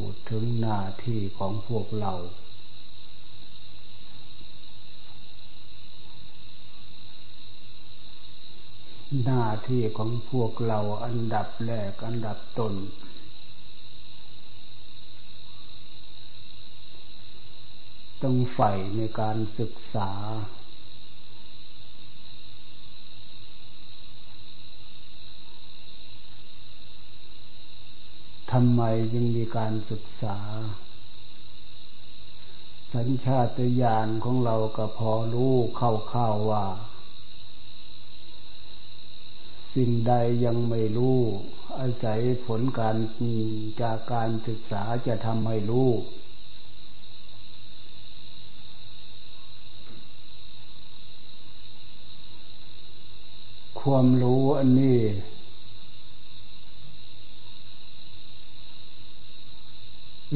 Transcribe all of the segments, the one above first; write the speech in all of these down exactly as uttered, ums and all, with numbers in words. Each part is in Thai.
พูดถึงหน้าที่ของพวกเราหน้าที่ของพวกเราอันดับแรกอันดับต้นต้องใฝ่ในการศึกษาทำไมจึงมีการศึกษาสัญชาตญาณของเราก็พอรู้เข้าๆว่าสิ่งใดยังไม่รู้อาศัยผลการจากการศึกษาจะทำให้รู้ความรู้อันนี้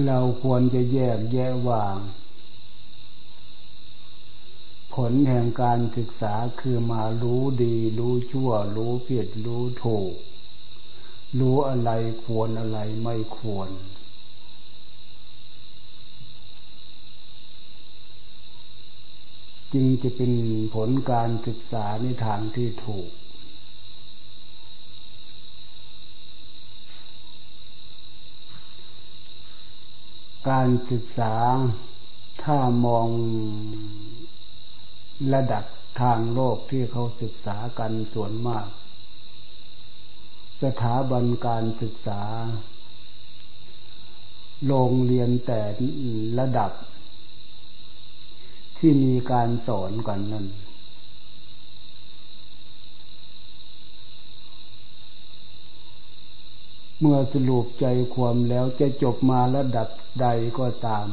เราควรจะแยกแยะว่าผลแห่งการศึกษาคือมารู้ดีรู้ชั่วรู้ผิดรู้ถูกรู้อะไรควรอะไรไม่ควรจึงจะเป็นผลการศึกษาในทางที่ถูกการศึกษาถ้ามองระดับทางโลกที่เขาศึกษากันส่วนมากสถาบันการศึกษาโรงเรียนแต่ระดับที่มีการสอนกันนั้นเมื่อสรุปใจความแล้วจะจบมาระดับใดก็ตาม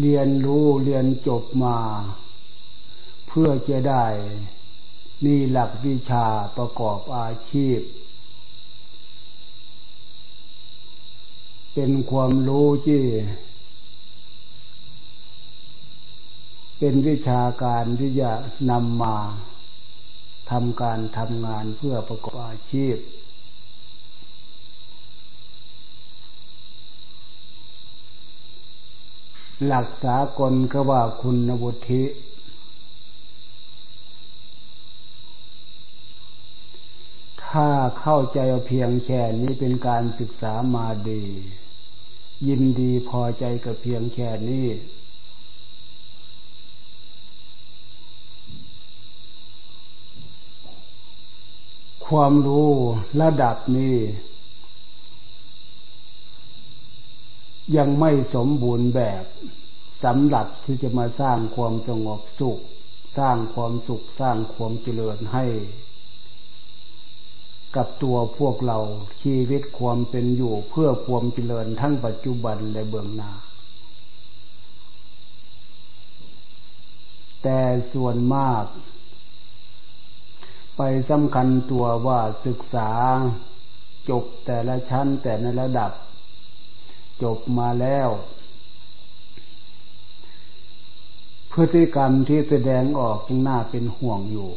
เรียนรู้เรียนจบมาเพื่อจะได้มีหลักวิชาประกอบอาชีพเป็นความรู้ที่เป็นวิชาการที่จะนำมาทำการทำงานเพื่อประกอบอาชีพหลักสากลก็ว่าคุณวุฒิถ้าเข้าใจเพียงแค่นี้เป็นการศึกษามาดียินดีพอใจกับเพียงแค่นี้ความรู้ระดับนี้ยังไม่สมบูรณ์แบบสำหรับที่จะมาสร้างความสงบสุขสร้างความสุขสร้างความเจริญให้กับตัวพวกเราชีวิตความเป็นอยู่เพื่อความเจริญทั้งปัจจุบันและเบื้องหน้าแต่ส่วนมากไปสำคัญตัวว่าศึกษาจบแต่ละชั้นแต่ในระดับจบมาแล้วพฤติกรรมที่แสดงออกจึงน่าเป็นห่วงอยู่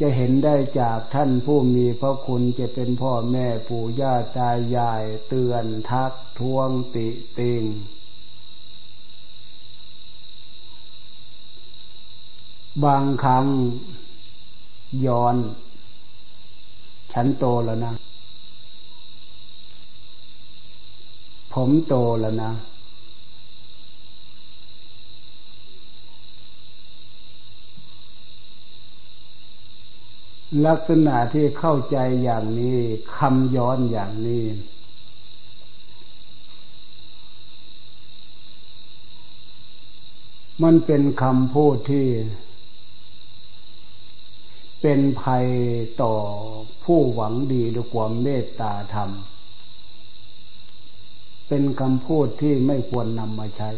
จะเห็นได้จากท่านผู้มีพระคุณจะเป็นพ่อแม่ปู่ย่าตายายเตือนทักท้วงติเตียงบางครั้งย้อนฉันโตแล้วนะผมโตแล้วนะลักษณะที่เข้าใจอย่างนี้คำย้อนอย่างนี้มันเป็นคำพูดที่เป็นภัยต่อผู้หวังดีด้วยความเมตตาธรรมเป็นคำพูดที่ไม่ควรนำมาใช้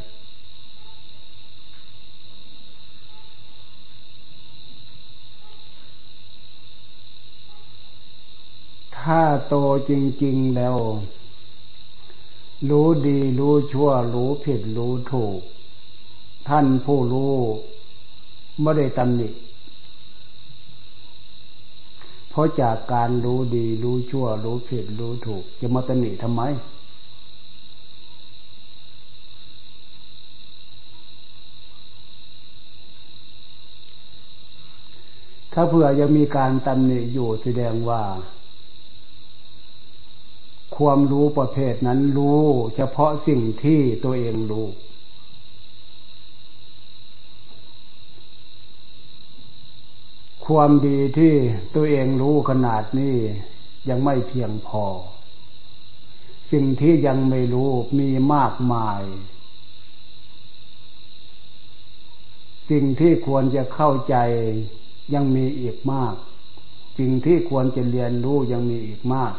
ถ้าโตจริงๆแล้วรู้ดีรู้ชั่วรู้ผิดรู้ถูกท่านผู้รู้ไม่ได้ตำหนิ ราะจากการรู้ดีรู้ชั่วรู้ผิดรู้ถูกจะมาตำหนิทำไมถ้าเผื่อยังมีการตำหนิอยู่แสดงว่าความรู้ประเภทนั้นรู้เฉพาะสิ่งที่ตัวเองรู้ความดีที่ตัวเองรู้ขนาดนี้ยังไม่เพียงพอสิ่งที่ยังไม่รู้มีมากมายสิ่งที่ควรจะเข้าใจยังมีอีกมากสิ่งที่ควรจะเรียนรู้ยังมีอีกมาก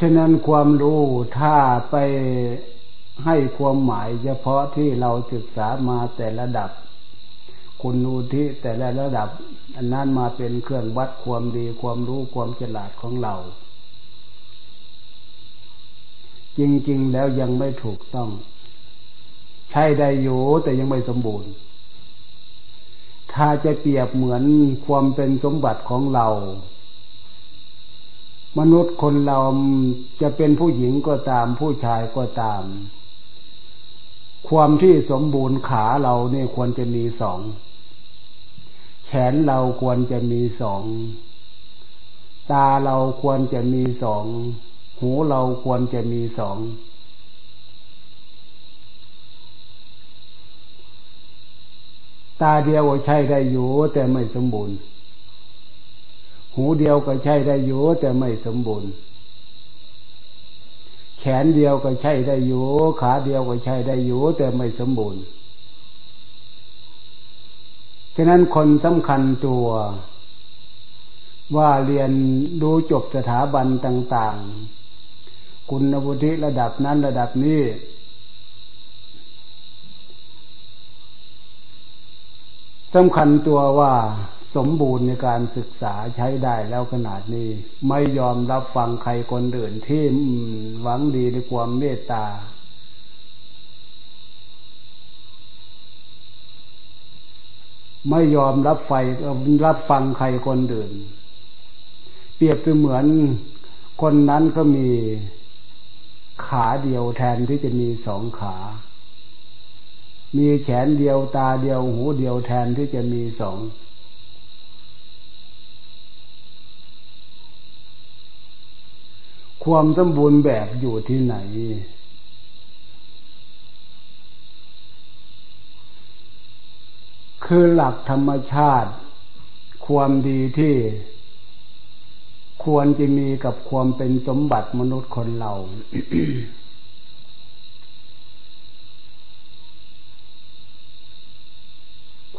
ฉะนั้นความรู้ถ้าไปให้ความหมายเฉพาะที่เราศึกษามาแต่ระดับคุณวุฒิแต่ละระดับอันนั้นมาเป็นเครื่องวัดความดีความรู้ความฉลาดของเราจริงๆแล้วยังไม่ถูกต้องใช่ได้อยู่แต่ยังไม่สมบูรณ์ถ้าจะเปรียบเหมือนความเป็นสมบัติของเรามนุษย์คนเราจะเป็นผู้หญิงก็ตามผู้ชายก็ตามความที่สมบูรณ์ขาเราเนี่ยควรจะมีสองแขนเราควรจะมีสองตาเราควรจะมีสองหูเราควรจะมีสองตาเดียวก็ใช้ได้อยู่แต่ไม่สมบูรณ์หูเดียวก็ใช้ได้อยู่แต่ไม่สมบูรณ์แขนเดียวก็ใช้ได้อยู่ขาเดียวก็ใช้ได้อยู่แต่ไม่สมบูรณ์ฉะนั้นคนสำคัญตัวว่าเรียนรู้จบสถาบันต่างๆคุณวุฒิระดับนั้นระดับนี้สำคัญตัวว่าสมบูรณ์ในการศึกษาใช้ได้แล้วขนาดนี้ไม่ยอมรับฟังใครคนอื่นที่หวังดีในความเมตตาไม่ยอมรับไฟรับฟังใครคนอื่นเปรียบเสมือนคนนั้นก็มีขาเดียวแทนที่จะมีสองขามีแขนเดียวตาเดียวหูเดียวแทนที่จะมีสองความสมบูรณ์แบบอยู่ที่ไหนคือหลักธรรมชาติความดีที่ควรจะมีกับความเป็นสมบัติมนุษย์คนเรา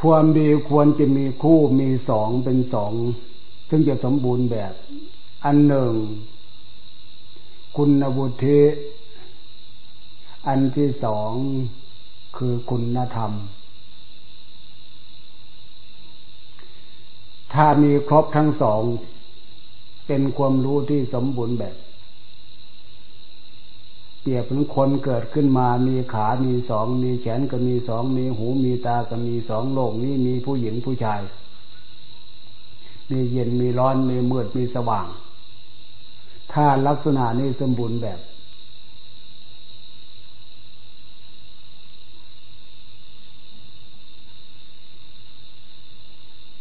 ความดีควรจะมีคู่มีสองเป็นสองถึงจะสมบูรณ์แบบอันหนึ่งคุณวุฒิอันที่สองคือคุณธรรมถ้ามีครบทั้งสองเป็นความรู้ที่สมบูรณ์แบบเปรียบเหมือนคนเกิดขึ้นมามีขามีสองมีแขนก็มีสองมีหูมีตาก็มีสองโลกนี้มีผู้หญิงผู้ชายมีเย็นมีร้อนมีมืดมีสว่างถ้าลักษณะนี้สมบูรณ์แบบ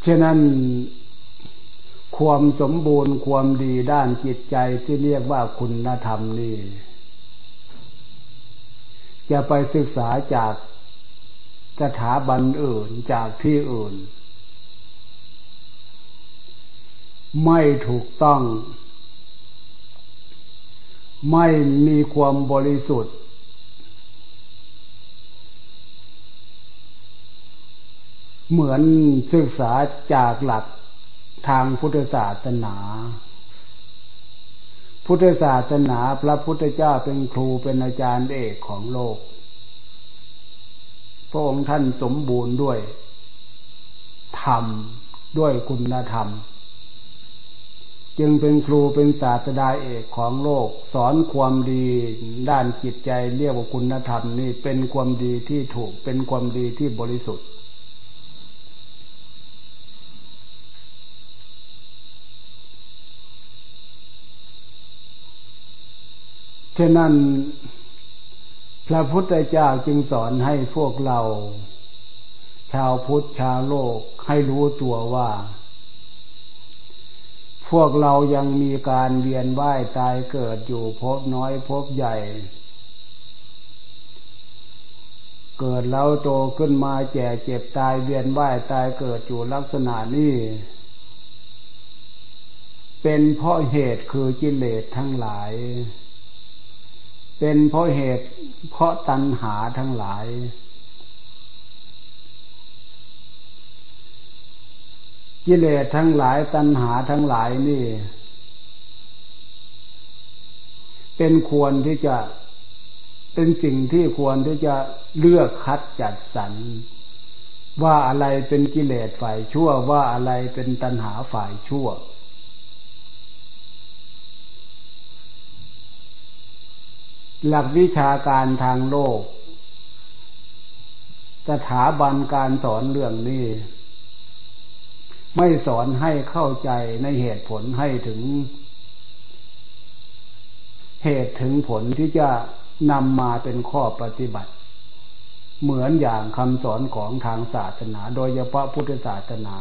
ฉะนั้นความสมบูรณ์ความดีด้านจิตใจที่เรียกว่าคุณธรรมนี่จะไปศึกษาจากสถาบันอื่นจากที่อื่นไม่ถูกต้องไม่มีความบริสุทธิ์เหมือนศึกษาจากหลักทางพุทธศาสนาพุทธศาสนาพระพุทธเจ้าเป็นครูเป็นอาจารย์เอกของโลกพระองค์ท่านสมบูรณ์ด้วยธรรมด้วยคุณธรรม จึงเป็นครูเป็นศาสดาเอกของโลกสอนความดีด้านจิตใจเรียกว่าคุณธรรมนี่เป็นความดีที่ถูกเป็นความดีที่บริสุทธิ์ฉะนั้นพระพุทธเจ้าจึงสอนให้พวกเราชาวพุทธชาวโลกให้รู้ตัวว่าพวกเรายังมีการเวียนว่ายตายเกิดอยู่ภพน้อยภพใหญ่เกิดแล้วโตขึ้นมาแก่เจ็บตายเวียนว่ายตายเกิดอยู่ลักษณะนี้เป็นเพราะเหตุคือกิเลสทั้งหลายเป็นเพราะเหตุเพราะตัณหาทั้งหลายกิเลสทั้งหลายตัณหาทั้งหลายนี่เป็นควรที่จะเป็นสิ่งที่ควรที่จะเลือกคัดจัดสรรว่าอะไรเป็นกิเลสฝ่ายชั่วว่าอะไรเป็นตัณหาฝ่ายชั่วหลักวิชาการทางโลกสถาบันการสอนเรื่องนี้ไม่สอนให้เข้าใจในเหตุผลให้ถึงเหตุถึงผลที่จะนำมาเป็นข้อปฏิบัติเหมือนอย่างคำสอนของทางศาสนาโดยเฉพาะพุทธศาสนา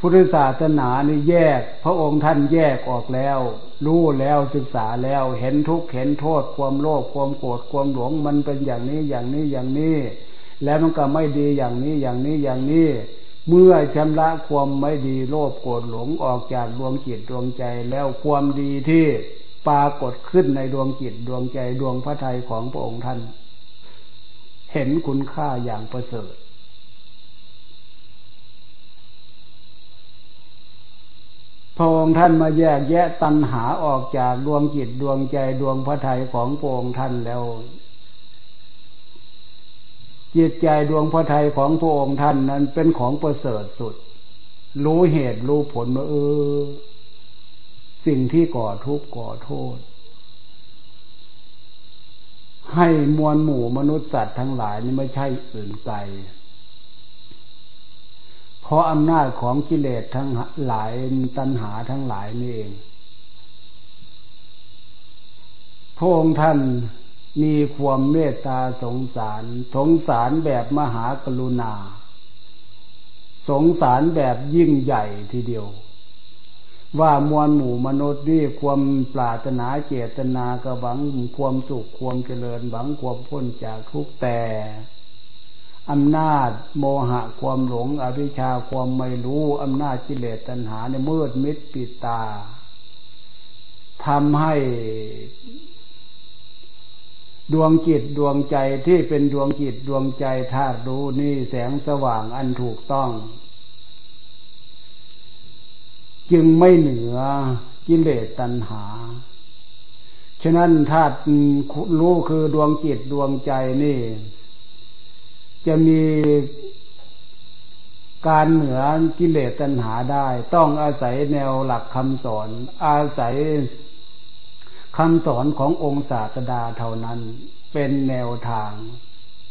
พุทธศาสนานี่แยกพระองค์ท่านแยกออกแล้วรู้แล้วศึกษาแล้วเห็นทุกข์เห็นโทษความโลภความโกรธความหลงมันเป็นอย่างนี้อย่างนี้อย่างนี้แล้วมันก็ไม่ดีอย่างนี้อย่างนี้อย่างนี้เมื่อชำระความไม่ดีโลภโกรธหลงออกจากดวงจิตดวงใจแล้วความดีที่ปรากฏขึ้นในดวงจิตดวงใจดวงพระทัยของพระองค์ท่านเห็นคุณค่าอย่างประเสริฐพระองค์ท่านมาแยกแยะตัณหาออกจากดวงจิตดวงใจดวงพระทัยของพระองค์ท่านแล้วจิตใจดวงพระทัยของพระองค์ท่านนั้นเป็นของประเสริฐสุดรู้เหตุรู้ผลว่าเออสิ่งที่ก่อทุกข์ก่อโทษให้มวลหมู่มนุษย์สัตว์ทั้งหลายนี่ไม่ใช่อื่นไกลเพราะอำนาจของกิเลสทั้งหลายตัณหาทั้งหลายนี่เองพระองค์ท่านมีความเมตตาสงสารสงสารแบบมหากรุณาสงสารแบบยิ่งใหญ่ทีเดียวว่ามวลหมู่มนุษย์นี่ความปรารถนาเจตนากระหวังความสุขความเจริญหวังความพ้นจากทุกข์แต่อำนาจโมหะความหลงอวิชชาความไม่รู้อำนาจกิเลสตัณหาในมืดมิดปิดตาทำให้ดวงจิตดวงใจที่เป็นดวงจิตดวงใจธาตุรู้นี่แสงสว่างอันถูกต้องจึงไม่เหนือกิเลสตัณหาฉะนั้นธาตุรู้คือดวงจิตดวงใจนี่จะมีการเหนือกิเลสตัณหาได้ต้องอาศัยแนวหลักคำสอนอาศัยคำสอนขององค์ศาสดาเท่านั้นเป็นแนวทาง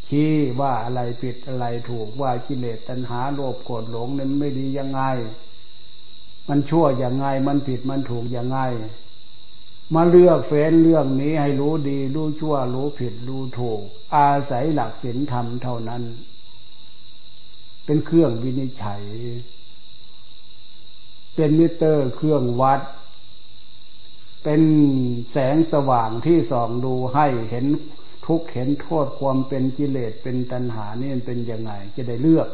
ชี้ว่าอะไรผิดอะไรถูกว่ากิเลสตัณหาโลภโกรธหลงนั้นไม่ดียังไงมันชั่วยังไงมันผิดมันถูกยังไงมาเลือกเฟ้นเรื่องนี้ให้รู้ดีรู้ชั่วรู้ผิดรู้ถูกอาศัยหลักศีลธรรมเท่านั้นเป็นเครื่องวินิจฉัยเป็นมิเตอร์เครื่องวัดเป็นแสงสว่างที่ส่องดูให้เห็นทุกข์เห็นโทษความเป็นกิเลสเป็นตัณหานี่เป็นยังไงจะได้เลือก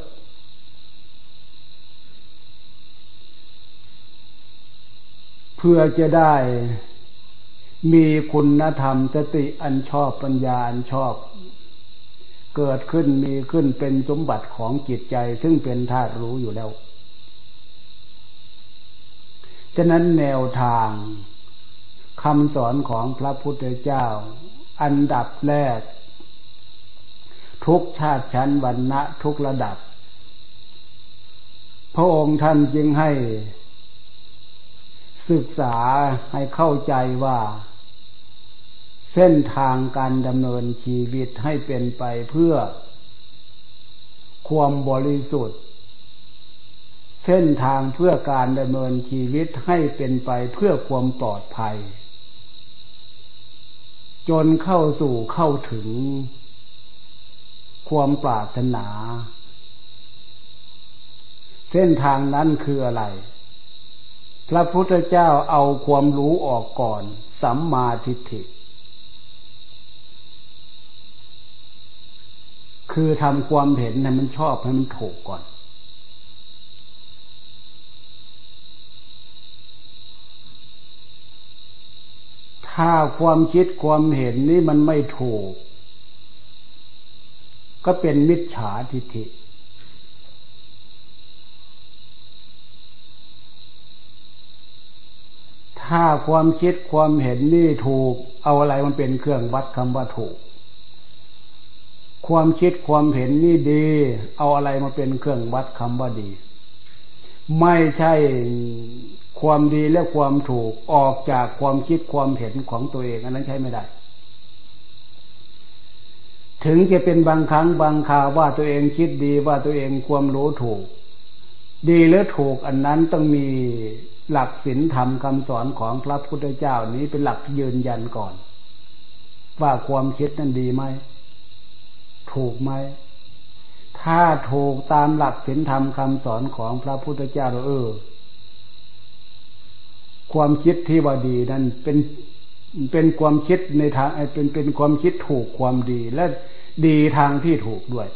เพื่อจะได้มีคุณธรรมสติอันชอบปัญญาอันชอบเกิดขึ้นมีขึ้นเป็นสมบัติของจิตใจซึ่งเป็นธาตุรู้อยู่แล้วฉะนั้นแนวทางคำสอนของพระพุทธเจ้าอันดับแรกทุกชาติชั้นวรรณะทุกระดับ พระองค์ท่านจึงให้ศึกษาให้เข้าใจว่าเส้นทางการดำเนินชีวิตให้เป็นไปเพื่อความบริสุทธิ์เส้นทางเพื่อการดำเนินชีวิตให้เป็นไปเพื่อความปลอดภัยจนเข้าสู่เข้าถึงความปรารถนาเส้นทางนั้นคืออะไรพระพุทธเจ้าเอาความรู้ออกก่อนสัมมาทิฏฐิคือทำความเห็นให้มันชอบให้มันถูกก่อนถ้าความคิดความเห็นนี่มันไม่ถูกก็เป็นมิจฉาทิฏฐิถ้าความคิดความเห็นนี่ถูกเอาอะไรมันเป็นเครื่องวัดคำว่าถูกความคิดความเห็นนี่ดีเอาอะไรมาเป็นเครื่องวัดคำว่าดีไม่ใช่ความดีและความถูกออกจากความคิดความเห็นของตัวเองอันนั้นใช้ไม่ได้ถึงจะเป็นบางครั้งบางคราวว่าตัวเองคิดดีว่าตัวเองความรู้ถูกดีหรือถูกอันนั้นต้องมีหลักศีลธรรมคำสอนของพระพุทธเจ้านี้เป็นหลักยืนยันก่อนว่าความคิดนั้นดีไหมถูกไหมถ้าถูกตามหลักศีลธรรมคำสอนของพระพุทธเจ้าเออความคิดที่ว่าดีนั้นเป็นเป็นความคิดในทางเป็นเป็นความคิดถูกความดีและดีทางที่ถูกด้วย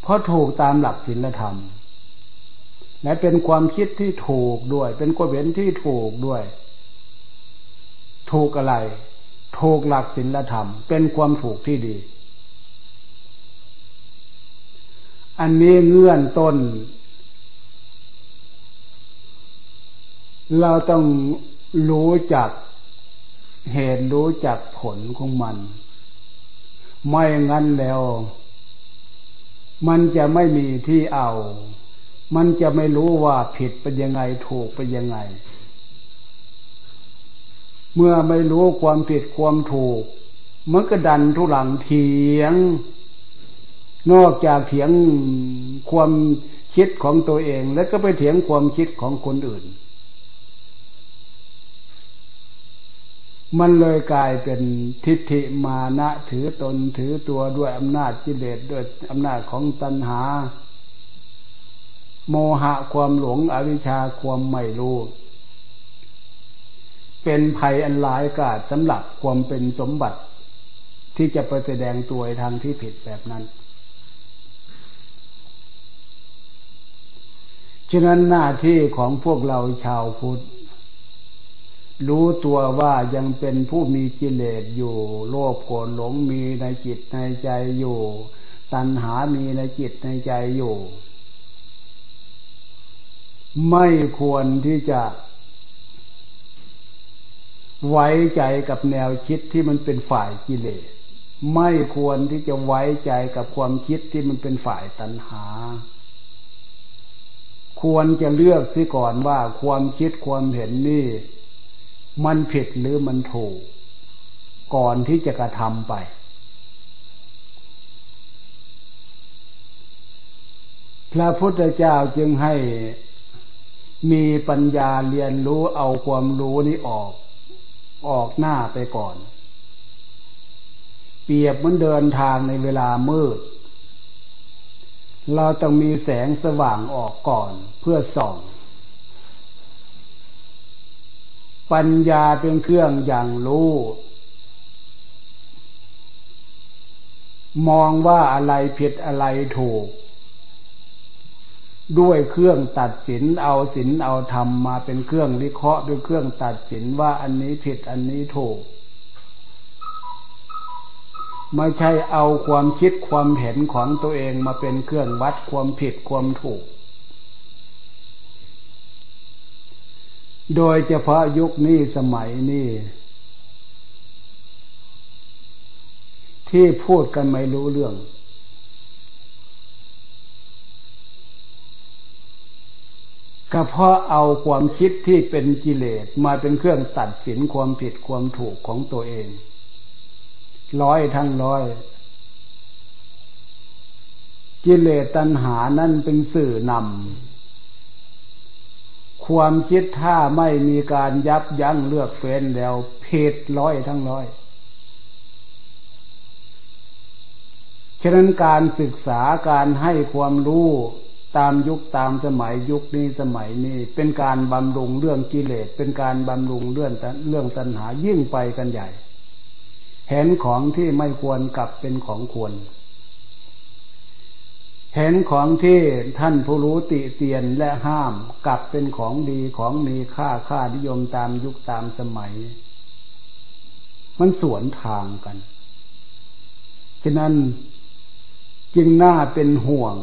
เพราะถูกตามหลักศีลธรรมและเป็นความคิดที่ถูกด้วยเป็นความเห็นที่ถูกด้วยถูกอะไรถูกหลักศีลธรรมเป็นความถูกที่ดีอันนี้เงื่อนต้นเราต้องรู้จักเหตุรู้จักผลของมันไม่งั้นแล้วมันจะไม่มีที่เอามันจะไม่รู้ว่าผิดเป็นยังไงถูกเป็นยังไงเมื่อไม่รู้ความผิดความถูกมันก็ดันทุลังเถียงนอกจากเถียงความคิดของตัวเองแล้วก็ไปเถียงความคิดของคนอื่นมันเลยกลายเป็นทิฏฐิมานะถือตนถือตัวด้วยอำนาจกิเลสด้วยอำนาจของตัณหาโมหะความหลงอวิชชาความไม่รู้เป็นภัยอันร้ายกาจสำหรับความเป็นสมบัติที่จะไปแสดงตัวทางที่ผิดแบบนั้นฉะนั้นหน้าที่ของพวกเราชาวพุทธรู้ตัวว่ายังเป็นผู้มีกิเลสอยู่โลภโกรธหลงมีในจิตในใจอยู่ตัณหามีในจิตในใจอยู่ไม่ควรที่จะไว้ใจกับแนวคิดที่มันเป็นฝ่ายกิเลสไม่ควรที่จะไว้ใจกับความคิดที่มันเป็นฝ่ายตัณหาควรจะเลือกซิก่อนว่าความคิดความเห็นนี่มันผิดหรือมันถูกก่อนที่จะกระทำไปพระพุทธเจ้าจึงให้มีปัญญาเรียนรู้เอาความรู้นี้ออกออกหน้าไปก่อนเปรียบเหมือนเดินทางในเวลามืดเราต้องมีแสงสว่างออกก่อนเพื่อส่องปัญญาเป็นเครื่องอย่างรู้มองว่าอะไรผิดอะไรถูกด้วยเครื่องตัดสินเอาศีลเอาธรรมมาเป็นเครื่องวิเคราะห์ด้วยเครื่องตัดสินว่าอันนี้ผิดอันนี้ถูกไม่ใช่เอาความคิดความเห็นของตัวเองมาเป็นเครื่องวัดความผิดความถูกโดยเฉพาะยุคนี้สมัยนี้ที่พูดกันไม่รู้เรื่อง ก็เพราะเอาความคิดที่เป็นกิเลสมาเป็นเครื่องตัดสินความผิดความถูกของตัวเองร้อยทั้งร้อยกิเลสตัณหานั่นเป็นสื่อนำความคิดถ้าไม่มีการยับยั้งเลือกเฟ้นแล้วผิดร้อยทั้งร้อยฉะนั้นการศึกษาการให้ความรู้ตามยุคตามสมัยยุคนี้สมัยนี้เป็นการบำรุงเรื่องกิเลสเป็นการบำรุงเรื่องเรื่องตัณหายิ่งไปกันใหญ่เห็นของที่ไม่ควรกลับเป็นของควรเห็นของที่ท่านผู้รู้ติเตียนและห้ามกลับเป็นของดีของมีค่าค่านิยมตามยุคตามสมัยมันสวนทางกันฉะนั้นจึงน่าเป็นห่วง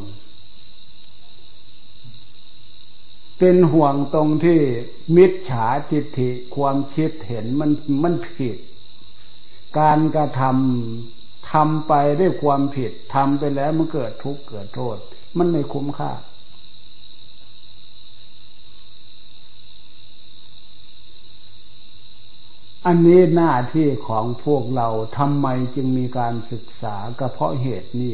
เป็นห่วงตรงที่มิจฉาทิฏฐิความคิดเห็นมันมันผิดการกระทำทำไปด้วยความผิดทำไปแล้วมันเกิดทุกข์เกิดโทษมันไม่คุ้มค่าอันนี้หน้าที่ของพวกเราทำไมจึงมีการศึกษาก็เพราะเหตุนี้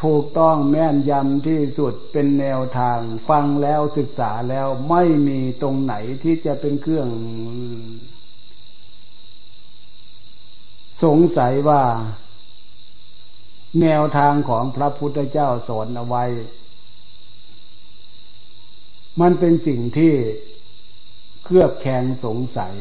ถูกต้องแม่นยำที่สุดเป็นแนวทางฟังแล้วศึกษาแล้วไม่มีตรงไหนที่จะเป็นเครื่องสงสัยว่าแนวทางของพระพุทธเจ้าสอนเอาไว้มันเป็นสิ่งที่เคลือบแคลงสงสัย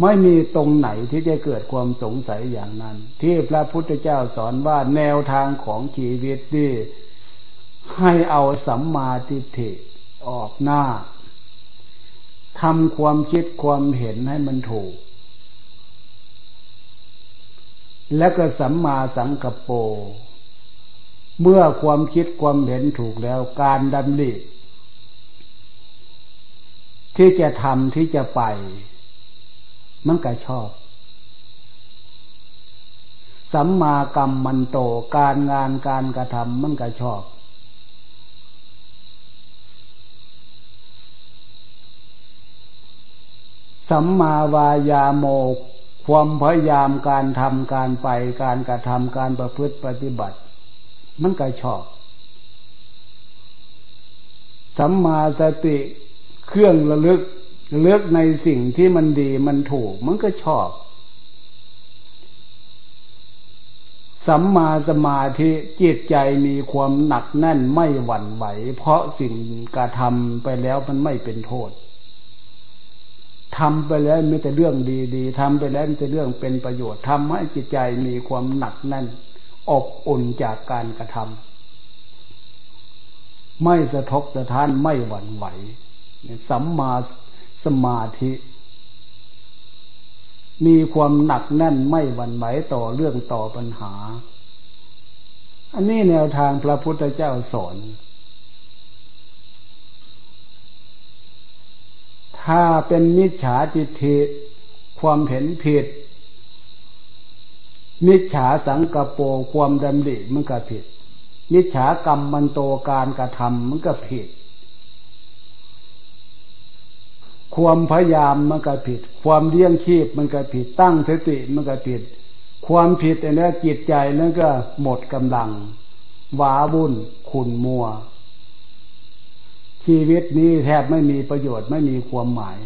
ไม่มีตรงไหนที่จะเกิดความสงสัยอย่างนั้นที่พระพุทธเจ้าสอนว่าแนวทางของชีวิตนี่ให้เอาสัมมาทิฏฐิออกหน้าทำความคิดความเห็นให้มันถูกและก็สัมมาสังกัปโปเมื่อความคิดความเห็นถูกแล้วการดำริที่จะทำที่จะไปมันก็ชอบสัมมากรรมมันโตการงานการกระทำมันก็ชอบสัมมาวายาโมความพยายามการทำการไปการกระทำการประพฤติปฏิบัติมันก็ชอบสัมมาสติเครื่องระลึกเลือกในสิ่งที่มันดีมันถูกมันก็ชอบสัมมาสมาธิจิตใจมีความหนักแน่นไม่หวั่นไหวเพราะสิ่งกระทำไปแล้วมันไม่เป็นโทษทำไปแล้วมีแต่เรื่องดีๆทำไปแล้วมีแต่เรื่องเป็นประโยชน์ทำให้จิตใจมีความหนักแน่นอบอุ่นจากการกระทำไม่สะทกสะท้านไม่หวั่นไหวสัมมาสมาธิมีความหนักแน่นไม่หวั่นไหวต่อเรื่องต่อปัญหาอันนี้แนวทางพระพุทธเจ้าสอนถ้าเป็นมิจฉาทิฏฐิความเห็นผิดมิจฉาสังกัปโปความดำริมันก็ผิดมิจฉากรรมมันโตการกระทำมันก็ผิดความพยายามมันก็ผิดความเลี้ยงชีพมันก็ผิดตั้งสติมันก็ผิดความผิดอันนี้จิตใจนั่นก็หมดกำลังว้าวุ่นขุ่นมัวชีวิตนี้แทบไม่มีประโยชน์ไม่มีความหมาย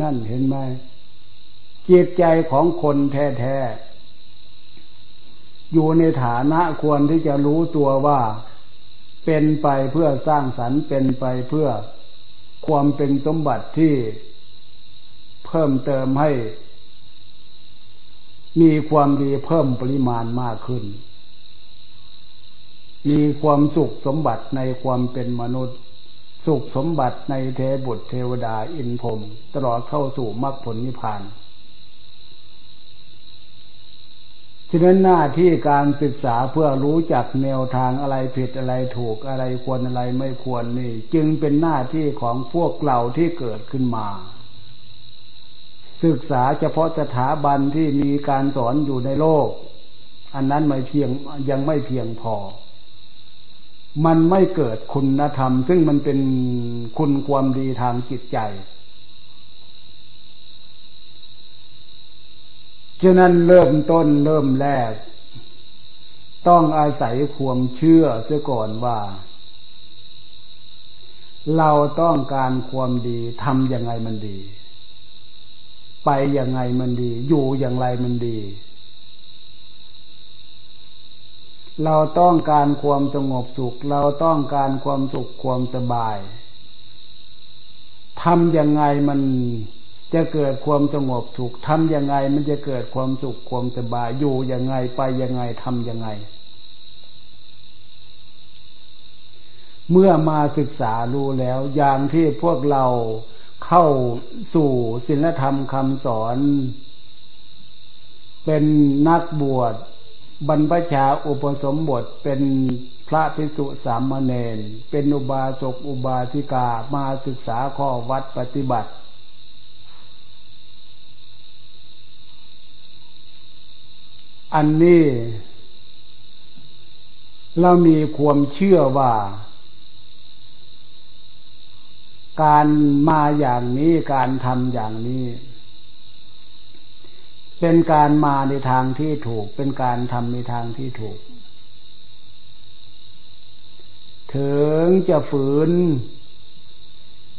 นั่นเห็นไหมจิตใจของคนแท้ๆอยู่ในฐานะควรที่จะรู้ตัวว่าเป็นไปเพื่อสร้างสรรค์เป็นไปเพื่อความเป็นสมบัติที่เพิ่มเติมให้มีความดีเพิ่มปริมาณมากขึ้นมีความสุขสมบัติในความเป็นมนุษย์สุขสมบัติในเทบุตรเทวดาอินทร์พรหมตลอดเข้าสู่มรรคผลนิพพานฉะนั้นหน้าที่การศึกษาเพื่อรู้จักแนวทางอะไรผิดอะไรถูกอะไรควรอะไรไม่ควรนี่จึงเป็นหน้าที่ของพวกเราที่เกิดขึ้นมาศึกษาเฉพาะสถาบันที่มีการสอนอยู่ในโลก อันนั้นไม่เพียงยังไม่เพียงพอมันไม่เกิดคุณธรรมซึ่งมันเป็นคุณความดีทางจิตใจฉะนั้นเริ่มต้นเริ่มแรกต้องอาศัยความเชื่อเสียก่อนว่าเราต้องการความดีทำยังไงมันดีไปยังไงมันดีอยู่อย่างไรมันดีเราต้องการความสงบสุขเราต้องการความสุขความสบายทำยังไงมันจะเกิดความสงบสุขทำยังไงมันจะเกิดความสุขความสบายอยู่ยังไงไปยังไงทำยังไงเมื่อมาศึกษารู้แล้วอย่างที่พวกเราเข้าสู่ศีลธรรมคำสอนเป็นนักบวชบรรพชาอุปสมบทเป็นพระภิกษุสามเณรเป็นอุบาสกอุบาสิกามาศึกษาข้อวัดปฏิบัติอันนี้เรามีความเชื่อว่าการมาอย่างนี้การทำอย่างนี้เป็นการมาในทางที่ถูกเป็นการทำในทางที่ถูกถึงจะฝืน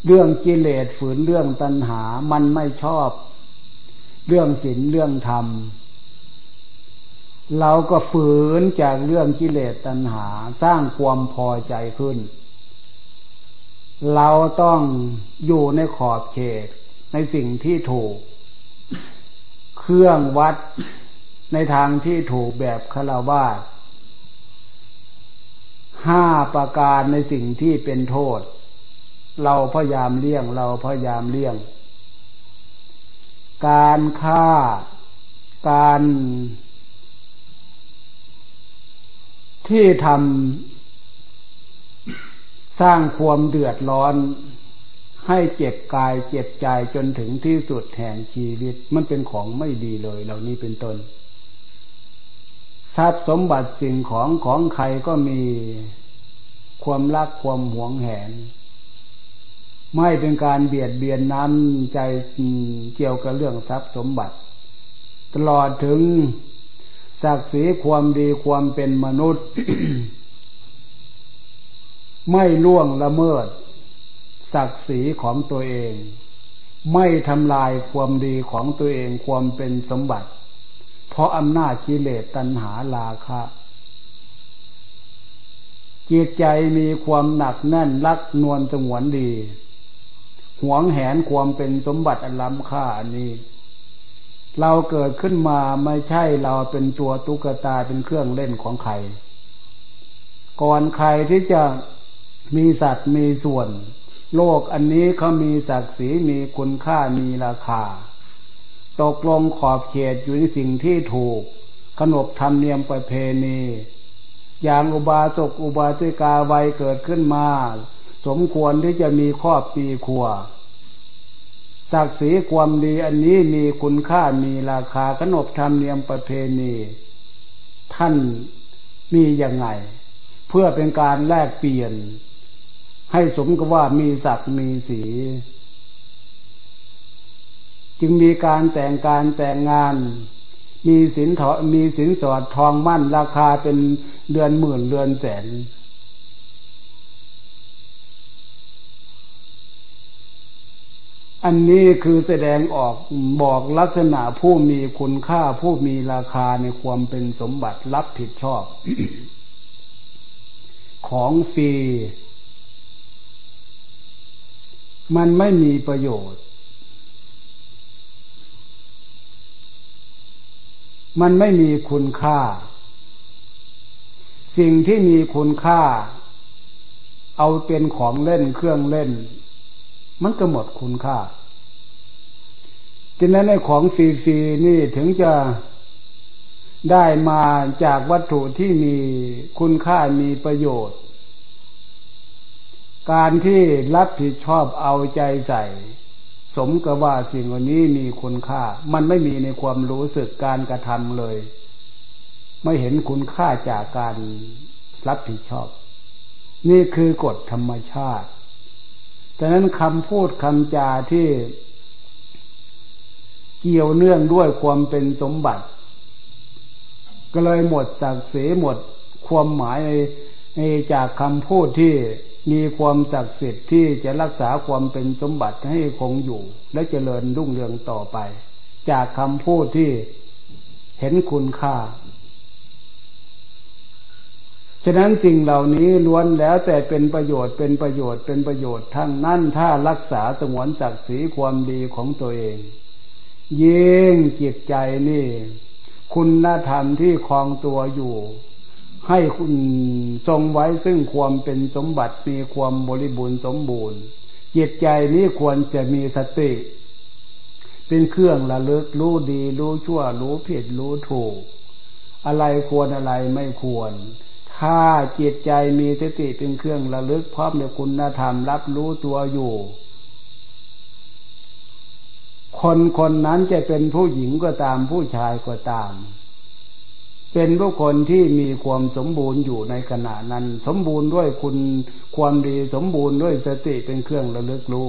เรื่องกิเลสฝืนเรื่องตัณหามันไม่ชอบเรื่องศีลเรื่องธรรมเราก็ฝืนจากเรื่องกิเลสตัณหาสร้างความพอใจขึ้นเราต้องอยู่ในขอบเขตในสิ่งที่ถูกเครื่องวัดในทางที่ถูกแบบฆราวาสห้าประการในสิ่งที่เป็นโทษเราพยายามเลี่ยงเราพยายามเลี่ยงการฆ่าการที่ทำสร้างความเดือดร้อนให้เจ็บกายเจ็บใจจนถึงที่สุดแห่งชีวิตมันเป็นของไม่ดีเลยเหล่านี้เป็นต้นทรัพย์สมบัติสิ่งของของใครก็มีความรักความหวงแหนไม่เป็นการเบียดเบียนน้ำใจเกี่ยวกับเรื่องทรัพย์สมบัติตลอดถึงศักดิ์ศรีความดีความเป็นมนุษย์ ไม่ล่วงละเมิดศักดิ์ศรีของตัวเองไม่ทำลายความดีของตัวเองความเป็นสมบัติเพราะอำนาจกิเลสตัณหาราคะจิตใจมีความหนักแน่นรักนวลสงวนดีหวงแหนความเป็นสมบัติอันล้ำค่าอันนี้เราเกิดขึ้นมาไม่ใช่เราเป็นตัวตุ๊กตาเป็นเครื่องเล่นของใครก่อนใครที่จะมีสัตว์มีส่วนโลกอันนี้เขามีศักดิ์ศรีมีคุณค่ามีราคาตกลงขอบเขตอยู่ในสิ่งที่ถูกขนบธรรมเนียมประเพณีอย่างอุบาสกอุบาสิกาวัยเกิดขึ้นมาสมควรที่จะมีครอบปีครัวศักดิ์ศรีความดีอันนี้มีคุณค่ามีราคาขนบธรรมเนียมประเพณีท่านมียังไงเพื่อเป็นการแลกเปลี่ยนให้สมกับว่ามีศักดิ์มีสีจึงมีการแต่งการแต่งงานมีสินมีสินสอดทองมั่นราคาเป็นเดือนหมื่นเดือนแสนอันนี้คือแสดงออกบอกลักษณะผู้มีคุณค่าผู้มีราคาในความเป็นสมบัติรับผิดชอบ ของฟรีมันไม่มีประโยชน์มันไม่มีคุณค่าสิ่งที่มีคุณค่าเอาเป็นของเล่นเครื่องเล่นมันก็หมดคุณค่าฉะนั้นในของฟรีๆนี่ถึงจะได้มาจากวัตถุที่มีคุณค่ามีประโยชน์การที่รับผิดชอบเอาใจใส่สมกับว่าสิ่งอันนี้มีคุณค่ามันไม่มีในความรู้สึกการกระทำเลย ไม่เห็นคุณค่าจากการรับผิดชอบนี่คือกฎธรรมชาติฉะนั้นคำพูดคำจาที่เกี่ยวเนื่องด้วยความเป็นสมบัติก็เลยหมดศักดิ์ศรีหมดความหมายในในจากคำพูดที่มีความศักดิ์สิทธิ์ที่จะรักษาความเป็นสมบัติให้คงอยู่และเจริญรุ่งเรืองต่อไปจากคำพูดที่เห็นคุณค่าฉะนั้นสิ่งเหล่านี้ล้วนแล้วแต่เป็นประโยชน์เป็นประโยชน์เป็นประโยชน์ทั้งนั้นถ้ารักษาสงวนศักดิ์ศรีความดีของตัวเองยิ่งจิตใจนี่คุณธรรมที่ครองตัวอยู่ให้คุณทรงไว้ซึ่งความเป็นสมบัติมีความบริบูรณ์สมบูรณ์จิตใจนี้ควรจะมีสติเป็นเครื่องระลึกรู้ดีรู้ชั่วรู้ผิดรู้ถูกอะไรควรอะไรไม่ควรถ้าจิตใจมีสติเป็นเครื่องระลึกพร้อมในคุณธรรมรับรู้ตัวอยู่คนคนนั้นจะเป็นผู้หญิงก็ตามผู้ชายก็ตามเป็นผู้คนที่มีความสมบูรณ์อยู่ในขณะนั้นสมบูรณ์ด้วยคุณความดีสมบูรณ์ด้วยสติเป็นเครื่องระลึกรู้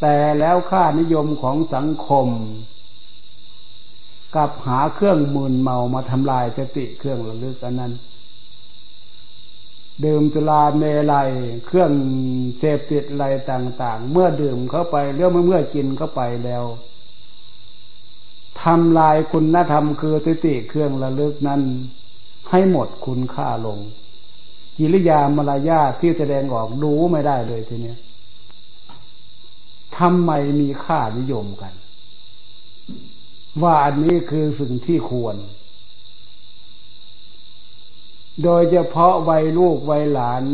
แต่แล้วค่านิยมของสังคมกับหาเครื่องมึนเมามาทำลายสติเครื่องระลึกอันนั้นดื่มสุราเมลัยเครื่องเสพติดอะไรต่างๆเมื่อดื่มเข้าไปหรือเมื่อกินเข้าไปแล้วทำลายคุณธรรมคือสติเครื่องระลึกนั้นให้หมดคุณค่าลงกิริยามารยาทที่แสดงออกรู้ไม่ได้เลยทีเนี้ยทำไมมีค่านิยมกันว่าอันนี้คือสิ่งที่ควรโดยเฉพาะวัยลูกวัยหลาน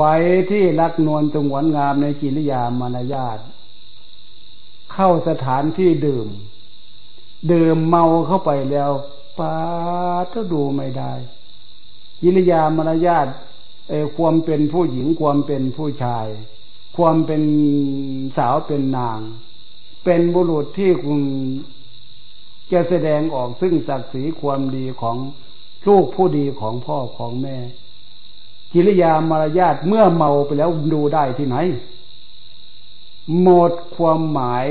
วัยที่รักนวลสงวนงามในกิริยามารยาทเข้าสถานที่ดื่มดื่มเมาเข้าไปแล้วปาเท่าดูไม่ได้กิริยามารยาทไอ้ความเป็นผู้หญิงความเป็นผู้ชายความเป็นสาวเป็นนางเป็นบุรุษที่คุณจะแสดงออกซึ่งศักดิ์ศรีความดีของลูกผู้ดีของพ่อของแม่กิริยามารยาทเมื่อเมาไปแล้วดูได้ที่ไหนหมดความหมาย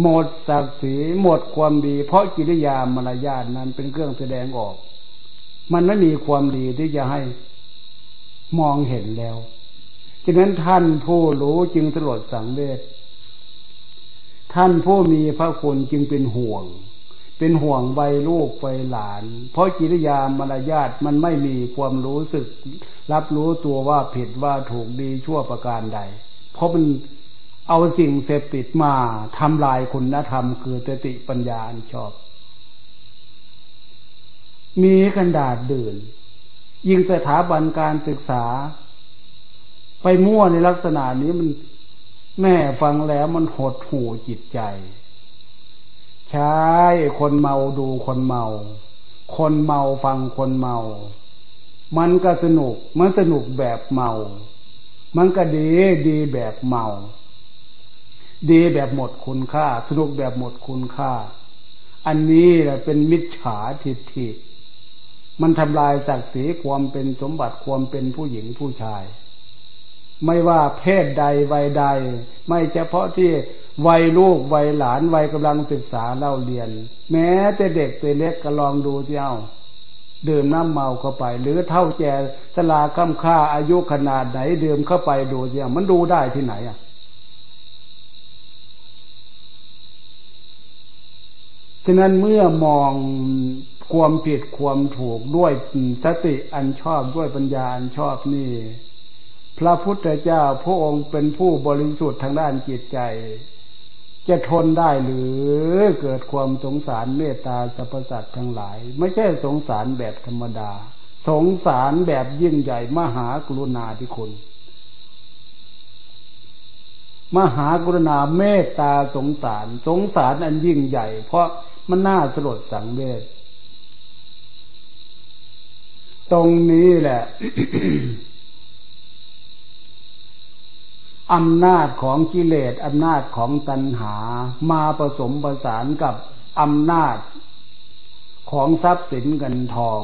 หมดศักดิ์ศรีหมดความดีเพราะกิริยามารยาทนั้นเป็นเครื่องแสดงออกมันไม่มีความดีที่จะให้มองเห็นแล้วฉะนั้นท่านผู้รู้จึงสลดสังเวชท่านผู้มีพระคุณจึงเป็นห่วงเป็นห่วงวัยลูกวัยหลานเพราะกิริยามารยาทมันไม่มีความรู้สึกรับรู้ตัวว่าผิดว่าถูกดีชั่วประการใดเพราะมันเอาสิ่งเสพติดมาทำลายคุณธรรมคือสติปัญญาอันชอบมีกันดาษดื่นยิงสถาบันการศึกษาไปมั่วในลักษณะนี้มันแม่ฟังแล้วมันหดหู่จิตใจใช่คนเมาดูคนเมาคนเมาฟังคนเมามันก็สนุกมันสนุกแบบเมามันก็ดีดีแบบเมาดีแบบหมดคุณค่าสนุกแบบหมดคุณค่าอันนี้แหละเป็นมิจฉาทิฏฐิมันทำลายศักดิ์ศรีความเป็นสมบัติความเป็นผู้หญิงผู้ชายไม่ว่าเพศใดวัยใดไม่เฉพาะที่วัยลูกวัยหลานวัยกำลังศึกษาเล่าเรียนแม้แต่เด็กตัวเล็กก็ลองดูเจ้าดื่มน้ำเมาเข้าไปหรือเท่าแก่ชราค่ำค่าอายุขนาดไหนดื่มเข้าไปดูเจ้ามันดูได้ที่ไหนอ่ะฉะนั้นเมื่อมองความผิดความถูกด้วยสติอันชอบด้วยปัญญาอันชอบนี่พระพุทธเจ้าพระองค์เป็นผู้บริสุทธิ์ทางด้านจิตใจจะทนได้หรือเกิดความสงสารเมตตาสรรพสัตว์ทั้งหลายไม่ใช่สงสารแบบธรรมดาสงสารแบบยิ่งใหญ่มหากรุณาธิคุณมหากรุณาเมตตาสงสารสงสารอันยิ่งใหญ่เพราะมันน่าสลดสังเวชตรงนี้แหละ อำนาจของกิเลสอำนาจของตัณหามาผสมประสานกับอำนาจ ของทรัพย์สินเงินทอง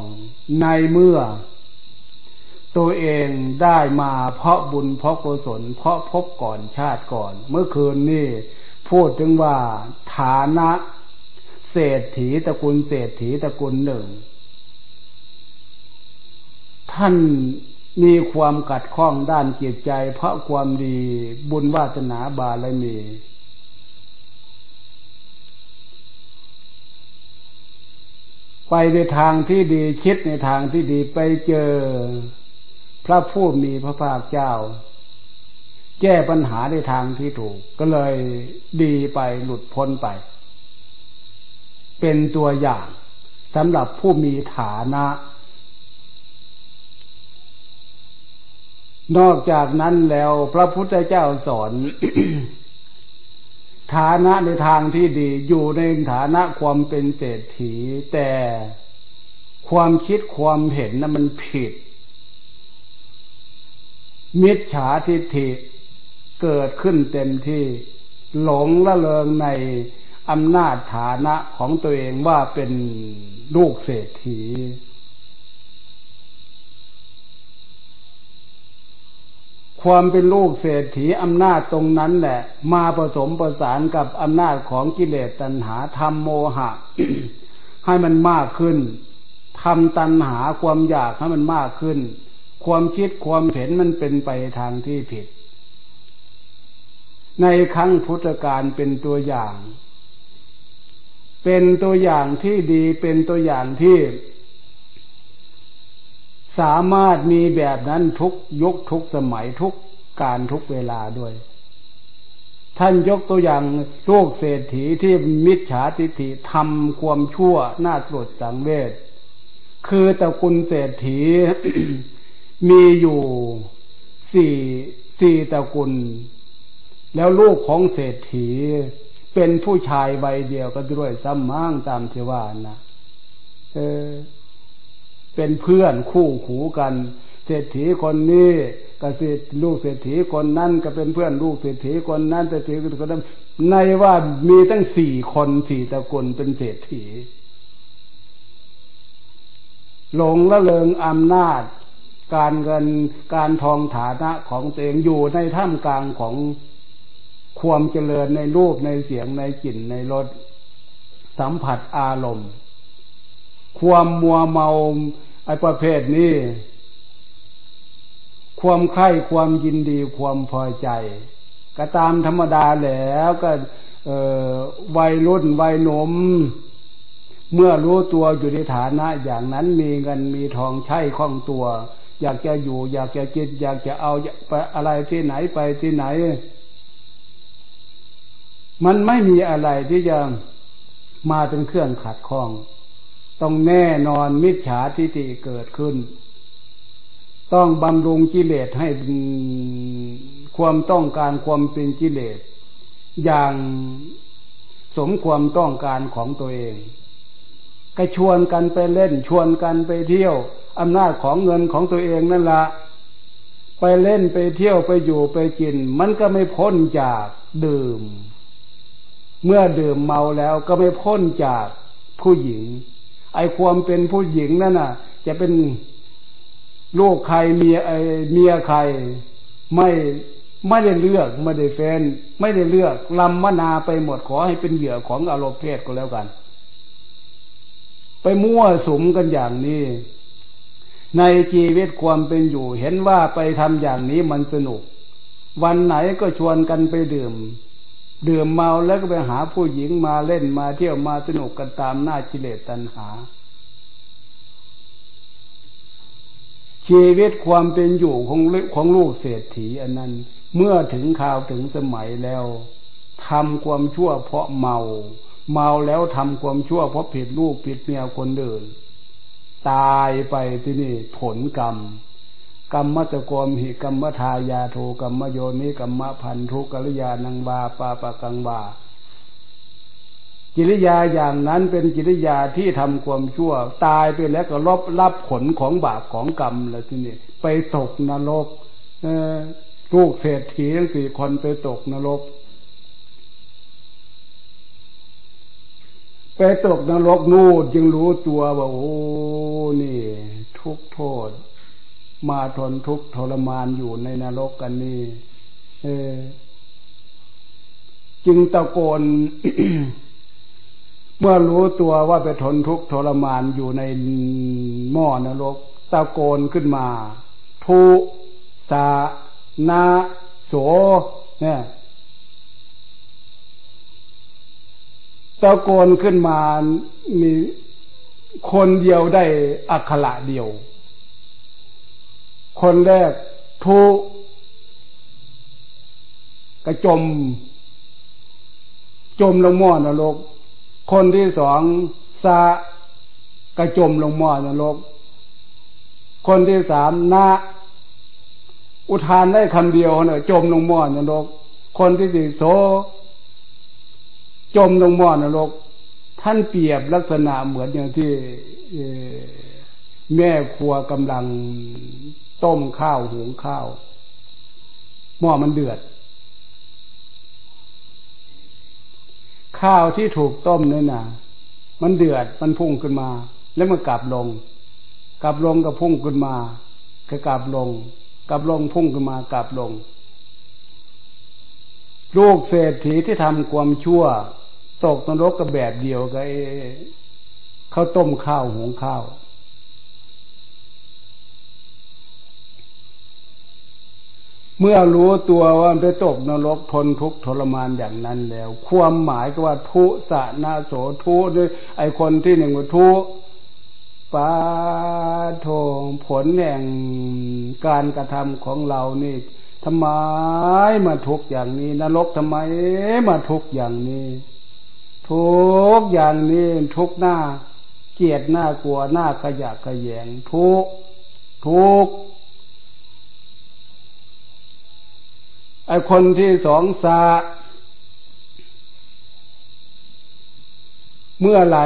ในเมื่อตัวเองได้มาเพราะบุญเพราะกุศลเพราะพบก่อนชาติก่อนเมื่อคืนนี่พูดถึงว่าฐานะเศรษฐีตระกูลเศรษฐีตระกูลหนึ่งท่านมีความขัดข้องด้านจิตใจเพราะความดีบุญวาสนาบารมีไปในทางที่ดีคิดในทางที่ดีไปเจอพระผู้มีพระภาคเจ้าแก้ปัญหาในทางที่ถูกก็เลยดีไปหลุดพ้นไปเป็นตัวอย่างสำหรับผู้มีฐานะนอกจากนั้นแล้วพระพุทธเจ้าสอน ฐานะในทางที่ดีอยู่ในฐานะความเป็นเศรษฐีแต่ความคิดความเห็นนั้นมันผิดมิจฉาทิฏฐิเกิดขึ้นเต็มที่หลงละเลงในอำนาจฐานะของตัวเองว่าเป็นลูกเศรษฐีความเป็นลูกเศรษฐีอำนาจตรงนั้นแหละมาผสมประสานกับอำนาจของกิเลสตัณหาทำโมหะ ให้มันมากขึ้นทำตัณหาความอยากให้มันมากขึ้นความคิดความเห็นมันเป็นไปทางที่ผิดในครั้งพุทธกาลเป็นตัวอย่างเป็นตัวอย่างที่ดีเป็นตัวอย่างที่สามารถมีแบบนั้นทุกยุคทุกสมัยทุกการทุกเวลาด้วยท่านยกตัวอย่างลูกเศรษฐีที่มิจฉาทิฏฐิทำความชั่วน่าสลดสังเวชคือตระกูลเศรษฐี มีอยู่สี่สี่ตระกูลแล้วลูกของเศรษฐีเป็นผู้ชายวัยเดียวกันด้วยซ้ำมั่งตามเทวานะเออเป็นเพื่อนคู่หูกันเศรษฐีคนนี้กับลูกเศรษฐีคนนั้นก็เป็นเพื่อนลูกเศรษฐีคนนั้นเศรษฐีคนนั้นในว่ามีตั้งสี่คนสี่ตระกูลเป็นเศรษฐีหลงละเลงอำนาจการเงินการทองฐานะของตัวเองอยู่ในท่ามกลางของความเจริญในรูปในเสียงในกลิ่นในรสสัมผัสอารมณ์ความมัวเมาไอ้ประเภทนี้ความใคร่ความยินดีความพอใจก็ตามธรรมดาแล้วก็วัยรุ่นวัยหนุ่มเมื่อรู้ตัวอยู่ในฐานะอย่างนั้นมีเงินมีทองใช้คล่องตัวอยากจะอยู่อยากจะกินอยากจะเอาไปอะไรที่ไหนไปที่ไหนมันไม่มีอะไรที่จะมาเป็นเครื่องขัดข้องต้องแน่นอนมิจฉาทิฏฐิเกิดขึ้นต้องบำรุงกิเลสให้ความต้องการความเป็นกิเลสอย่างสมความต้องการของตัวเองก็ชวนกันไปเล่นชวนกันไปเที่ยวอำนาจของเงินของตัวเองนั่นละไปเล่นไปเที่ยวไปอยู่ไปกินมันก็ไม่พ้นจากดื่มเมื่อดื่มเมาแล้วก็ไม่พ้นจากผู้หญิงไอ้ความเป็นผู้หญิงนั่นน่ะจะเป็นลูกใครเมียไอ้เมียใครไม่ไม่ได้เลือกไม่ได้แฟนไม่ได้เลือกลำมนาไปหมดขอให้เป็นเหยื่อของอารมณ์เพศก็แล้วกันไปมั่วสุมกันอย่างนี้ในชีวิตความเป็นอยู่เห็นว่าไปทำอย่างนี้มันสนุกวันไหนก็ชวนกันไปดื่มดื่มเมาแล้วก็ไปหาผู้หญิงมาเล่นมาเที่ยวมาสนุกกันตามหน้ากิเลสตัณหาชีวิตความเป็นอยู่ของของลูกเศรษฐีอันนั้นเมื่อถึงคราวถึงสมัยแล้วทำความชั่วเพราะเมาเมาแล้วทำความชั่วเพราะผิดลูกผิดเมียคนอื่นตายไปที่นี่ผลกรรมกรรมตะกรมหิกรรมทายาโทกรรมโยนิกรรมพันธุกริยานังวาปาปะกังวากิริยาอย่างนั้นเป็นกิริยาที่ทำความชั่วตายไปแล้วก็รับรับผลของบาปของกรรมแล้วที่นี่ไปตกนรกลูกเศรษฐีทั้งสี่คนไปตกนรก ไปตกนรกนู่นจึงรู้ตัวว่าโอ้นี่ทุกโทษมาทนทุกทรมานอยู่ในนรกกันนี่เออจึงตะโกน เมื่อรู้ตัวว่าไปทนทุกทรมานอยู่ในหม้อนรกตะโกนขึ้นมาทุสานาโสเนี่ยตะโกนขึ้นมามีคนเดียวได้อักขระเดียวคนแรกทุกระจมจมลงหม้อนรกคนที่สองสะกระจมลงหม้อนรกคนที่สามนะอุทานได้คำเดียวเนี่ยจมลงหม้อนรกคนที่สี่โสจมลงหม้อนรกท่านเปรียบลักษณะเหมือนอย่างที่แม่ครัวกำลังต้มข้าวหุงข้าวหม้อมันเดือดข้าวที่ถูกต้มเนี่ยนะมันเดือดมันพุ่งขึ้นมาแล้วมันกลับลงกลับลงก็พุ่งขึ้นมาก็กลับลงกลับลงพุ่งขึ้นมากลับลงลูกเศรษฐีที่ทำความชั่วตกนรกก็แบบเดียวกับข้าวต้มข้าวหุงข้าวเมื่อรู้ตัวว่าไปตกนรกทนทุกข์ทรมานอย่างนั้นแล้วความหมายก็ว่าทุสะนาโสทุด้วยไอคนที่หนึ่งว่าทุปาโทผลแห่งการกระทำของเรานี่ทำไมมาทุกข์อย่างนี้นรกทำไมมาทุกข์อย่างนี้ทุกข์อย่างนี้ทุกข์หน้าเกลียดหน้ากลัวหน้าขยะแขยงทุกข์ทุกข์ไอคนที่สองสะเมื่อไหร่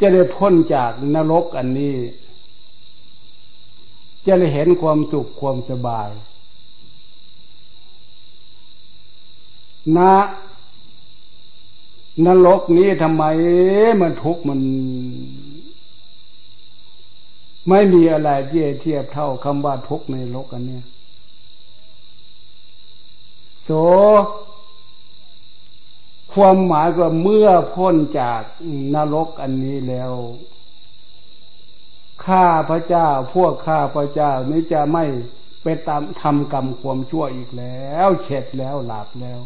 จะได้พ้นจากนรกอันนี้จะได้เห็นความสุขความสบายนะนรกนี้ทำไมมันทุกข์มันไม่มีอะไรที่จะเทียบเท่าคำว่าทุกข์ในนรกอันนี้โสความหมายก็เมื่อพ้นจากนรกอันนี้แล้วข้าพระเจ้าพวกข้าพระเจ้านี้จะไม่ไปตามทำกรรมความชั่วอีกแล้วเข็ดแล้วหลาบแล้ว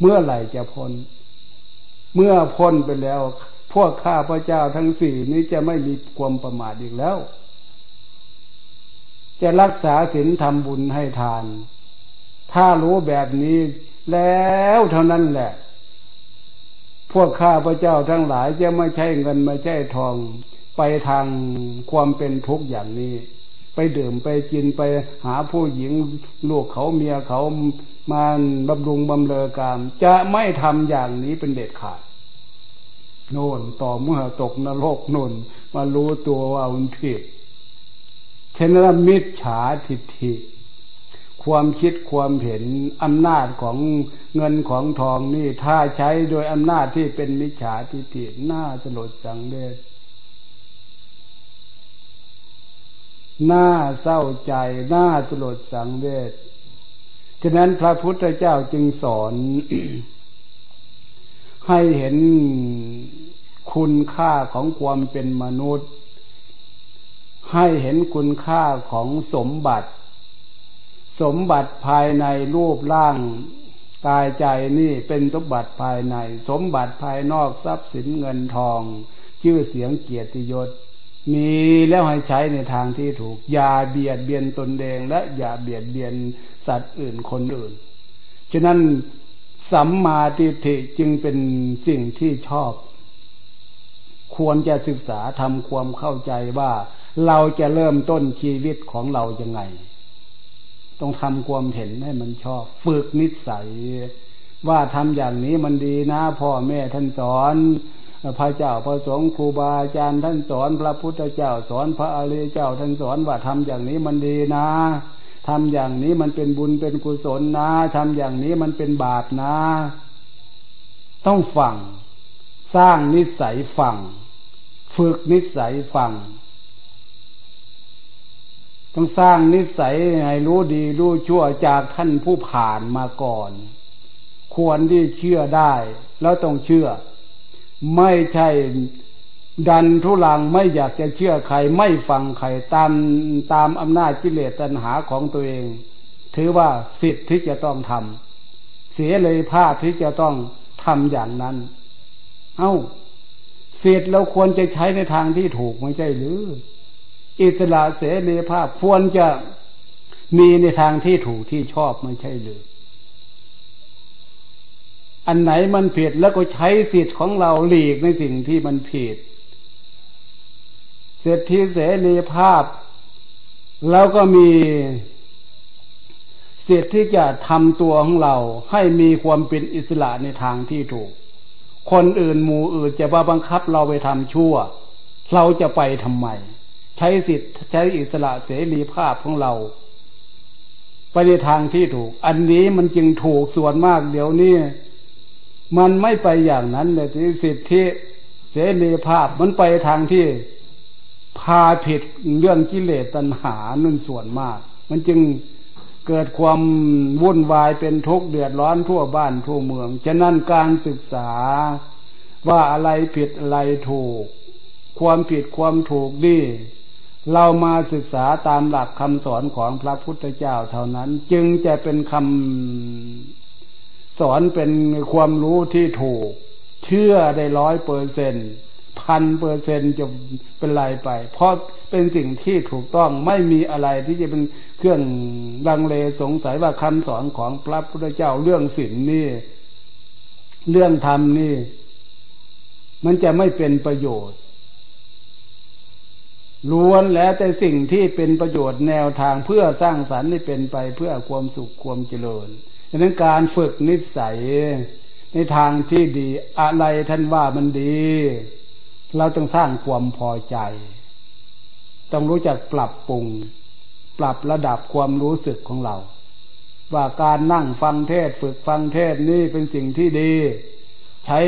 เมื่อไหร่จะพ้นเมื่อพ้นไปแล้วพวกข้าพระเจ้าทั้งสี่นี้จะไม่มีความประมาทอีกแล้วจะรักษาศีลทำบุญให้ทานถ้ารู้แบบนี้แล้วเท่านั้นแหละพวกข้าพระเจ้าทั้งหลายจะไม่ใช้เงินไม่ใช้ทองไปทางความเป็นทุกข์อย่างนี้ไปดื่มไปกินไปหาผู้หญิงลูกเขาเมียเขามาบำรุงบำเรอกามจะไม่ทำอย่างนี้เป็นเด็ดขาดโน่นต่อเมื่อตกนรกโน่นมารู้ตัวว่ามันผิดเช่นนั้นมิจฉาทิฏฐิความคิดความเห็นอำนาจของเงินของทองนี่ถ้าใช้โดยอำนาจที่เป็นมิจฉาทิฏฐิน่าสลดสังเวชน่าเศร้าใจน่าสลดสังเวชฉะนั้นพระพุทธเจ้าจึงสอน ให้เห็นคุณค่าของความเป็นมนุษย์ให้เห็นคุณค่าของสมบัติสมบัติภายในรูปร่างกายใจนี่เป็นสมบัติภายในสมบัติภายนอกทรัพย์สินเงินทองชื่อเสียงเกียรติยศมีแล้วให้ใช้ในทางที่ถูกอย่าเบียดเบียนตนเองและอย่าเบียดเบียนสัตว์อื่นคนอื่นฉะนั้นสัมมาทิฏฐิจึงเป็นสิ่งที่ชอบควรจะศึกษาทำความเข้าใจว่าเราจะเริ่มต้นชีวิตของเรายังไงต้องทำความเห็นให้มันชอบฝึกนิสัยว่าทำอย่างนี้มันดีนะพ่อแม่ท่านสอนพระเจ้าพระสงฆ์ครูบาอาจารย์ท่านสอนพระพุทธเจ้าสอนพระอริยเจ้าท่านสอนว่าทำอย่างนี้มันดีนะทำอย่างนี้มันเป็นบุญเป็นกุศลนะทำอย่างนี้มันเป็นบาปนะ ต้องฟังสร้างนิสัยฟังฝึกนิสัยฟังต้องสร้างนิสัยให้รู้ดีรู้ชั่วจากท่านผู้ผ่านมาก่อนควรที่เชื่อได้แล้วต้องเชื่อไม่ใช่ดันทุลังไม่อยากจะเชื่อใครไม่ฟังใครตามตามอำนาจกิเลสตัณหาของตัวเองถือว่าสิทธิ์ที่จะต้องทำเสียเลยพลาดที่จะต้องทำอย่างนั้นเอ้าสิทธิ์เราควรจะใช้ในทางที่ถูกไม่ใช่หรืออิสระเสรีภาพควรจะมีในทางที่ถูกที่ชอบไม่ใช่หรืออันไหนมันผิดแล้วก็ใช้สิทธิ์ของเราหลีกในสิ่งที่มันผิดสิทธิเสรีภาพแล้วก็มีสิทธิ์ที่จะทำตัวของเราให้มีความเป็นอิสระในทางที่ถูกคนอื่นหมู่อื่นจะมาบังคับเราไปทำชั่วเราจะไปทำไมใช้สิทธิ์ใช้อิสระเสรีภาพของเราไปในทางที่ถูกอันนี้มันจึงถูกส่วนมากเดี๋ยวนี้มันไม่ไปอย่างนั้นเลยที่สิทธิเสรีภาพมันไปทางที่พาผิดเรื่องกิเลสตัณหานั่นส่วนมากมันจึงเกิดความวุ่นวายเป็นทุกข์เดือดร้อนทั่วบ้านทั่วเมืองฉะนั้นการศึกษาว่าอะไรผิดอะไรถูกความผิดความถูกนี่เรามาศึกษาตามหลักคำสอนของพระพุทธเจ้าเท่านั้นจึงจะเป็นคำสอนเป็นความรู้ที่ถูกเชื่อได้ร้อยเปอร์เซ็นต์พันเปอร์เซ็นต์จะเป็นไรไปเพราะเป็นสิ่งที่ถูกต้องไม่มีอะไรที่จะเป็นเครื่องลังเลสงสัยว่าคำสอนของพระพุทธเจ้าเรื่องศีลนี่เรื่องธรรมนี่มันจะไม่เป็นประโยชน์ล้วนแล้วแต่สิ่งที่เป็นประโยชน์แนวทางเพื่อสร้างสรรค์ให้เป็นไปเพื่อความสุขความเจริญดังนั้นการฝึกนิสัยในทางที่ดีอะไรท่านว่ามันดีเราต้องสร้างความพอใจต้องรู้จักปรับปรุงปรับระดับความรู้สึกของเราว่าการนั่งฟังเทศฝึกฟังเทศนี่เป็นสิ่งที่ดีใช้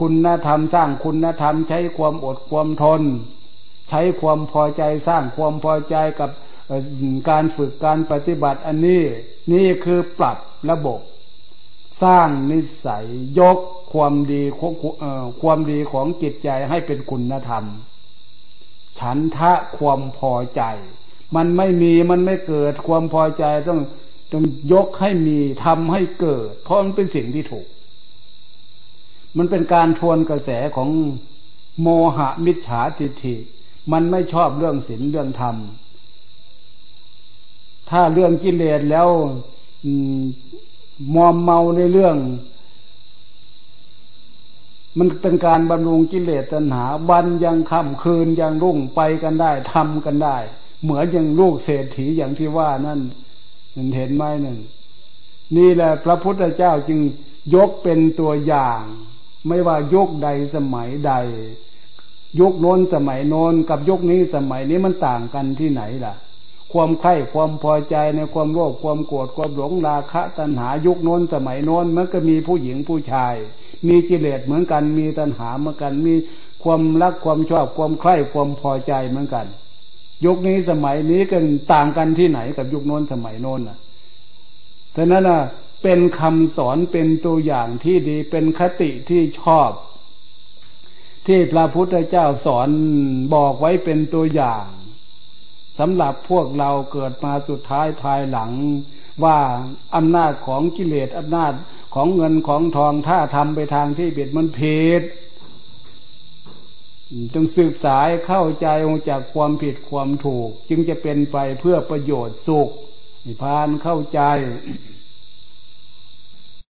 คุณธรรมสร้างคุณธรรมใช้ความอดความทนใช้ความพอใจสร้างความพอใจกับการฝึกการปฏิบัติอันนี้นี่คือปรับระบบสร้างนิสัยยกความดีความดีของจิตใจให้เป็นคุณธรรมฉันทะความพอใจมันไม่มีมันไม่เกิดความพอใจต้องต้องยกให้มีทำให้เกิดเพราะมันเป็นสิ่งที่ถูกมันเป็นการทวนกระแสของโมหะมิจฉาทิฏฐิมันไม่ชอบเรื่องศีลเรื่องธรรมถ้าเรื่องกิเลสแล้วมอมเมาในเรื่องมันเป็นการบำรุงกิเลสตัณหาวันยังค่ำคืนยังรุ่งไปกันได้ทำกันได้เหมือนอย่างลูกเศรษฐีอย่างที่ว่านั่นเห็นไหมนั่นนี่แหละพระพุทธเจ้าจึงยกเป็นตัวอย่างไม่ว่ายุคใดสมัยใดยุคโน้นสมัยโน้นกับยุคนี้สมัยนี้มันต่างกันที่ไหนล่ะความใคร่ความพอใจในความโลภความโกรธความหลงราคะตัณหายุคโน้นสมัยโน้นมันก็มีผู้หญิงผู้ชายมีกิเลสเหมือนกันมีตัณหาเหมือนกันมีความรักความชอบความใคร่ความพอใจเหมือนกันยุคนี้สมัยนี้กันต่างกันที่ไหนกับยุคโน้นสมัยโน้นน่ะฉะนั้นน่ะเป็นคำสอนเป็นตัวอย่างที่ดีเป็นคติที่ชอบที่พระพุทธเจ้าสอนบอกไว้เป็นตัวอย่างสำหรับพวกเราเกิดมาสุดท้ายภายหลังว่าอำนาจของกิเลสอำนาจของเงินของทองถ้าทำไปทางที่ผิดมันผิดต้องศึกษาเข้าใจองจากความผิดความถูกจึงจะเป็นไปเพื่อประโยชน์สุขนิพพานเข้าใจ